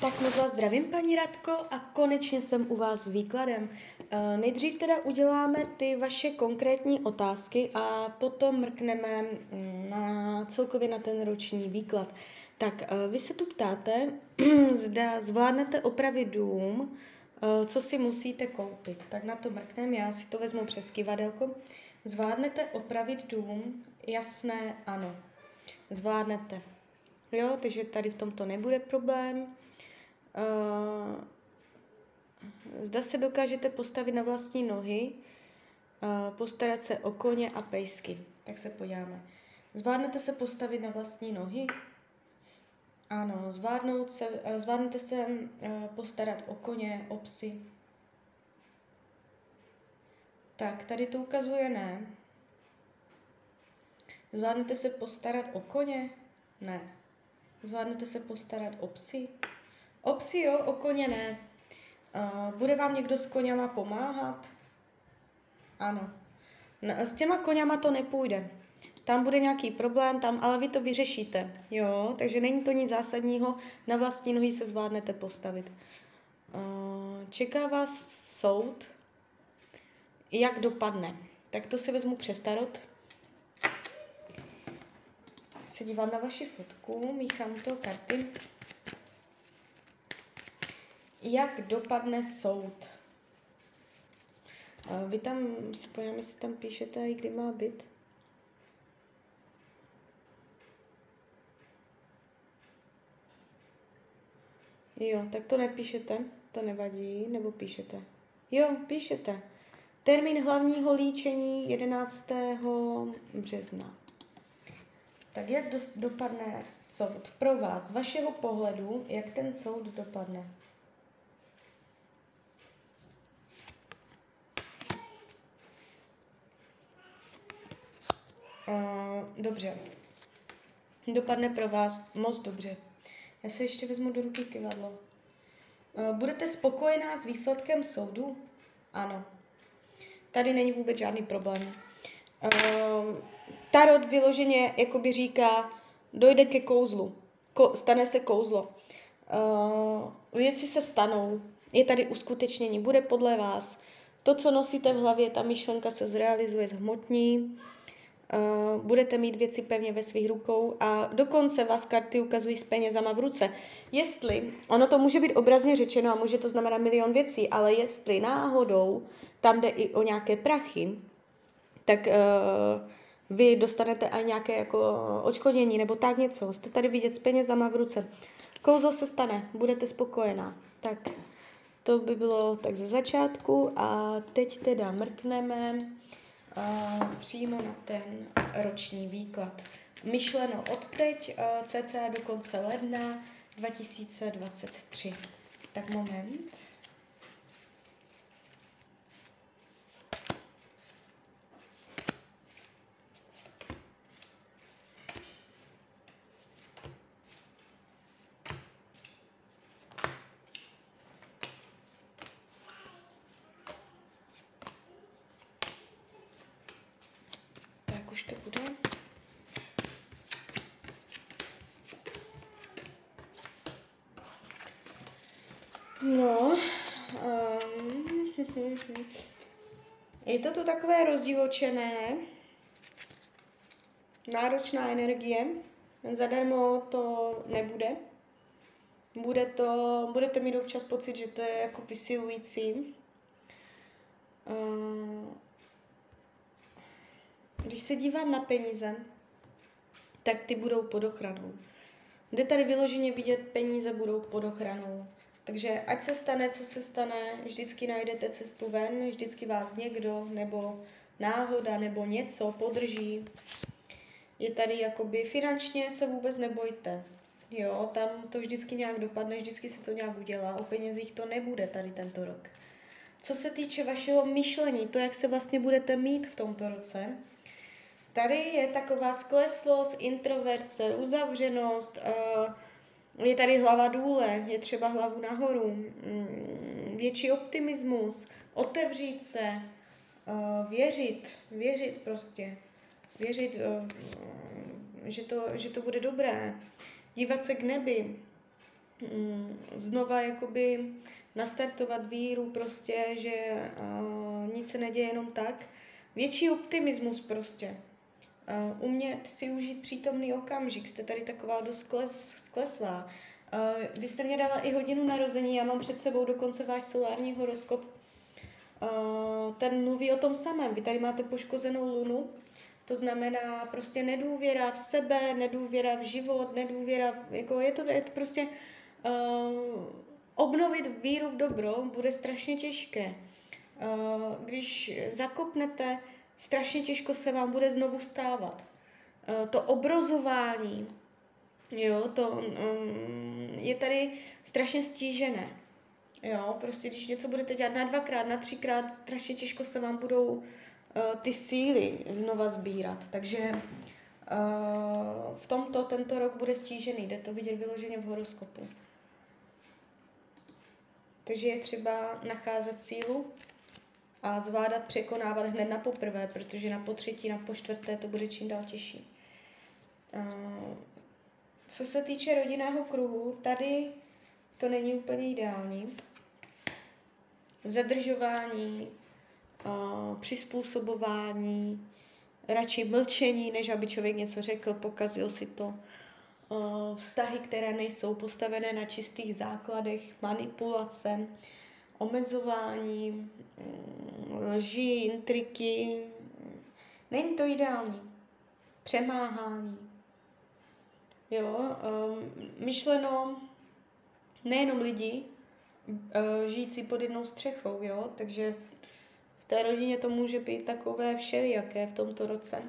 Tak moc vás zdravím, paní Radko, a konečně jsem u vás s výkladem. Nejdřív teda uděláme ty vaše konkrétní otázky a potom mrkneme celkově na ten roční výklad. Tak vy se tu ptáte, zda zvládnete opravit dům, co si musíte koupit. Tak na to mrkneme, já si to vezmu přes kyvadelko. Zvládnete opravit dům? Jasné, ano. Zvládnete. Jo, takže tady v tomto nebude problém. Zda se dokážete postavit na vlastní nohy, postarat se o koně a pejsky. Tak se podíváme. Zvládnete se postavit na vlastní nohy? Ano, zvládnete se postarat o koně, o psy. Tak, tady to ukazuje ne. Zvládnete se postarat o koně? Ne. Zvládnete se postarat o psy? O psy jo, o koně ne. Bude vám někdo s koněma pomáhat? Ano. S těma koněma to nepůjde. Tam bude nějaký problém, ale vy to vyřešíte. Jo, takže není to nic zásadního, na vlastní nohy se zvládnete postavit. Čeká vás soud, jak dopadne. Tak to si vezmu přes tarot. Se dívám na vaši fotku, míchám to karty. Jak dopadne soud? Vy tam, si pojďme, jestli tam píšete, i kdy má být. Jo, tak to nepíšete, to nevadí, nebo píšete? Jo, píšete. Termín hlavního líčení 11. března. Tak jak dopadne soud? Pro vás, z vašeho pohledu, jak ten soud dopadne? Dobře. Dopadne pro vás moc dobře. Já se ještě vezmu do ruky kyvadlo. Budete spokojená s výsledkem soudu? Ano. Tady není vůbec žádný problém. Tarot vyloženě jakoby říká, dojde ke kouzlu. Stane se kouzlo. Věci se stanou. Je tady uskutečnění. Bude podle vás. To, co nosíte v hlavě, ta myšlenka se zrealizuje, zhmotní. Budete mít věci pevně ve svých rukou a dokonce vás karty ukazují s penězama v ruce. Jestli, ono to může být obrazně řečeno a může to znamenat milion věcí, ale jestli náhodou tam jde i o nějaké prachy, tak vy dostanete i nějaké jako odškodnění nebo tak něco. Jste tady vidět s penězama v ruce. Kouzlo se stane, budete spokojená. Tak to by bylo tak ze začátku a teď teda mrkneme přímo na ten roční výklad. Myšleno od teď, cca do konce ledna 2023. Tak moment. Už to bude. No. Je to tu takové rozdivočené. Náročná energie. Zadarmo to nebude. Budete mít občas pocit, že to je jako vysilující. Když se dívám na peníze, tak ty budou pod ochranou. Jde tady vyloženě vidět, peníze budou pod ochranou. Takže ať se stane, co se stane, vždycky najdete cestu ven, vždycky vás někdo nebo náhoda nebo něco podrží. Je tady jakoby finančně se vůbec nebojte. Jo, tam to vždycky nějak dopadne, vždycky se to nějak udělá. O penězích to nebude tady tento rok. Co se týče vašeho myšlení, to, jak se vlastně budete mít v tomto roce, tady je taková skleslost, introverce, uzavřenost, je tady hlava důle, je třeba hlavu nahoru, větší optimismus, otevřít se, věřit prostě, věřit, že to bude dobré, dívat se k nebi, znova jakoby nastartovat víru prostě, že nic se neděje jenom tak. Větší optimismus prostě. Umět si užít přítomný okamžik. Jste tady taková dost skleslá. Vy jste mě dala i hodinu narození, já mám před sebou dokonce váš solární horoskop. Ten mluví o tom samém. Vy tady máte poškozenou lunu, to znamená prostě nedůvěra v sebe, nedůvěra v život, nedůvěra, jako je to prostě obnovit víru v dobro bude strašně těžké. Když zakopnete, strašně těžko se vám bude znovu stávat. To obrozování, jo, to je tady strašně stížené. Jo, prostě když něco budete dělat na 2x, na 3x, strašně těžko se vám budou ty síly znova sbírat. Takže v tomto tento rok bude stížený, jde to vidět vyloženě v horoskopu. Takže je třeba nacházet sílu a zvládat překonávat hned na poprvé, protože na potřetí, na poštvrté to bude čím dál těžší. Co se týče rodinného kruhu, tady to není úplně ideální. Zadržování, přizpůsobování, radši mlčení, než aby člověk něco řekl, pokazil si to. Vztahy, které nejsou postavené na čistých základech, manipulace, omezování, lži, intriky. Není to ideální. Přemáhání. Jo, myšleno nejenom lidi žijící pod jednou střechou, jo, takže v té rodině to může být takové všelijaké v tomto roce.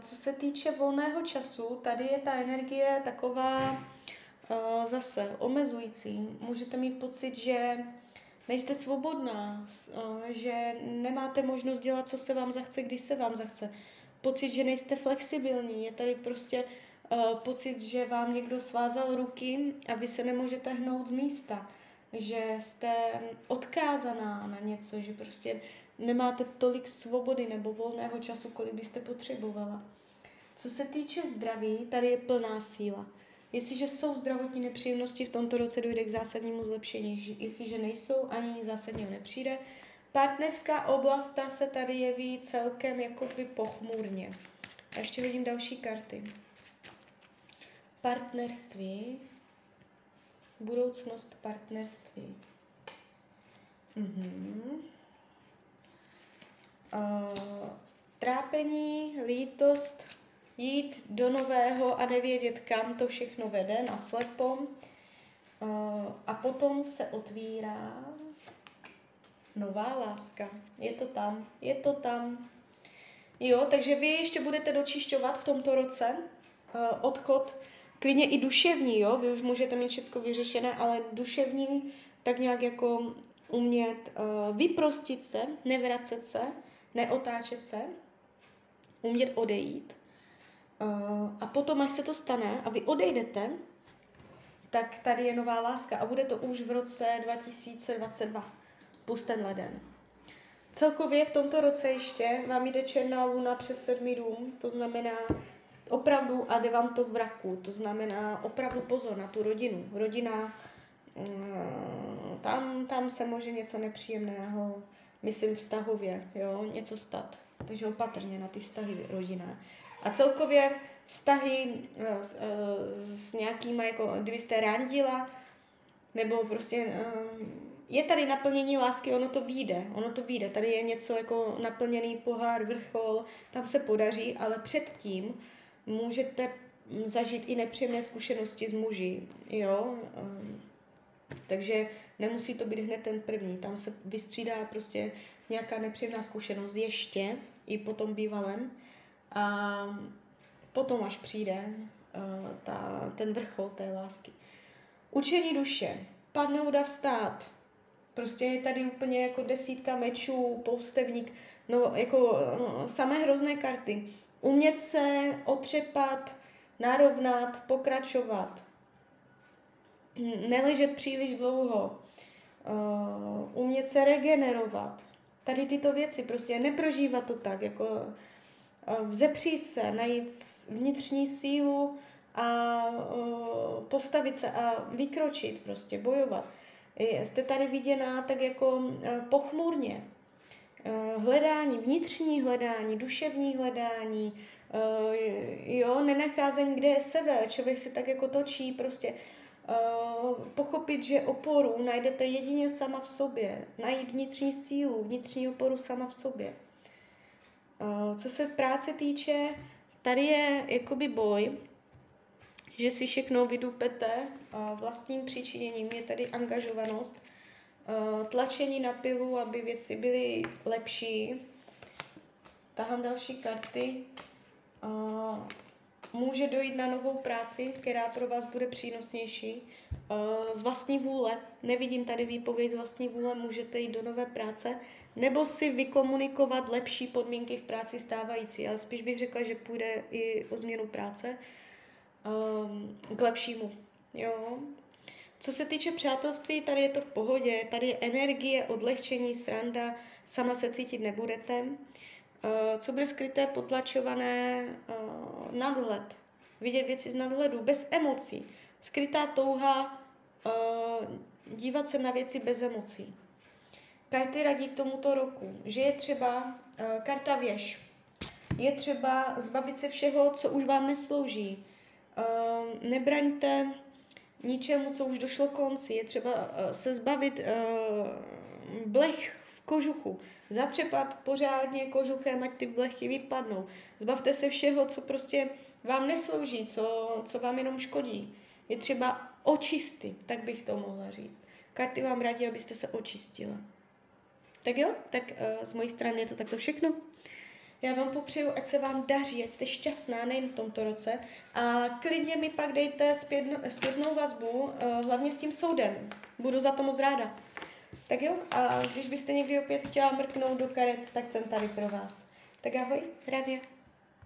Co se týče volného času, tady je ta energie taková zase omezující. Můžete mít pocit, že nejste svobodná, že nemáte možnost dělat, co se vám zachce, když se vám zachce. Pocit, že nejste flexibilní, je tady prostě pocit, že vám někdo svázal ruky a vy se nemůžete hnout z místa, že jste odkázaná na něco, že prostě nemáte tolik svobody nebo volného času, kolik byste potřebovala. Co se týče zdraví, tady je plná síla. Jestliže jsou zdravotní nepříjemnosti, v tomto roce dojde k zásadnímu zlepšení. Jestliže nejsou, ani zásadního nepřijde. Partnerská oblast, ta se tady jeví celkem jakoby pochmurně. A ještě vidím další karty. Partnerství. Budoucnost partnerství. Trápení, lítost, jít do nového a nevědět, kam to všechno vede, naslepo. A potom se otvírá nová láska. Je to tam. Jo, takže vy ještě budete dočišťovat v tomto roce odchod klidně i duševní, jo, vy už můžete mít všechno vyřešené, ale duševní tak nějak jako umět vyprostit se, nevracet se, neotáčet se, umět odejít. A potom, až se to stane a vy odejdete, tak tady je nová láska a bude to už v roce 2022, plus ten leden. Celkově v tomto roce ještě vám jde černá luna přes 7. dům, to znamená opravdu, a jde vám to v raku, to znamená opravdu pozor na tu rodinu. Rodina, tam se může něco nepříjemného, myslím vztahově, jo, něco stát. Takže opatrně na ty vztahy rodinné. A celkově vztahy s nějakýma, jako kdybyste randila, nebo prostě je tady naplnění lásky, ono to vyjde. Tady je něco jako naplněný pohár, vrchol, tam se podaří, ale předtím můžete zažít i nepříjemné zkušenosti s muži, jo. Takže nemusí to být hned ten první, tam se vystřídá prostě nějaká nepříjemná zkušenost ještě, i po tom bývalém. A potom až přijde ten vrchol té lásky. Učení duše, padnout a vstát. Prostě je tady úplně jako 10 mečů, poustevník, no jako samé hrozné karty. Umět se otřepat, narovnat, pokračovat. Neležet příliš dlouho. Umět se regenerovat. Tady tyto věci, prostě neprožívat to tak, jako vzepřít se, najít vnitřní sílu a postavit se a vykročit, prostě bojovat. Jste tady viděná tak jako pochmurně. Hledání, vnitřní hledání, duševní hledání, jo, nenacházení, kde je sebe, člověk si tak jako točí, prostě pochopit, že oporu najdete jedině sama v sobě, najít vnitřní sílu, vnitřní oporu sama v sobě. Co se práce týče, tady je jakoby boj, že si všechno vydupete vlastním přičiněním, je tady angažovanost, tlačení na pilu, aby věci byly lepší. Tahám další karty. Může dojít na novou práci, která pro vás bude přínosnější. Z vlastní vůle, nevidím tady výpověď, z vlastní vůle můžete jít do nové práce, nebo si vykomunikovat lepší podmínky v práci stávající, ale spíš bych řekla, že půjde i o změnu práce k lepšímu. Jo. Co se týče přátelství, tady je to v pohodě, tady je energie, odlehčení, sranda, sama se cítit nebudete. Co bude skryté, potlačované, nadhled, vidět věci z nadhledu, bez emocí. Skrytá touha, dívat se na věci bez emocí. Karty radí k tomuto roku, že je třeba, karta věž, je třeba zbavit se všeho, co už vám neslouží. Nebraňte ničemu, co už došlo konci, je třeba se zbavit blech v kožuchu, zatřepat pořádně kožuchem, ať ty blechy vypadnou. Zbavte se všeho, co prostě vám neslouží, co vám jenom škodí. Je třeba očistit, tak bych to mohla říct. Karty vám radí, abyste se očistila. Tak jo, tak z mojí strany je to takto všechno. Já vám popřeju, ať se vám daří, ať jste šťastná nejen v tomto roce a klidně mi pak dejte zpětnou vazbu, hlavně s tím soudem. Budu za to moc ráda. Tak jo, a když byste někdy opět chtěla mrknout do karet, tak jsem tady pro vás. Tak ahoj, Radia.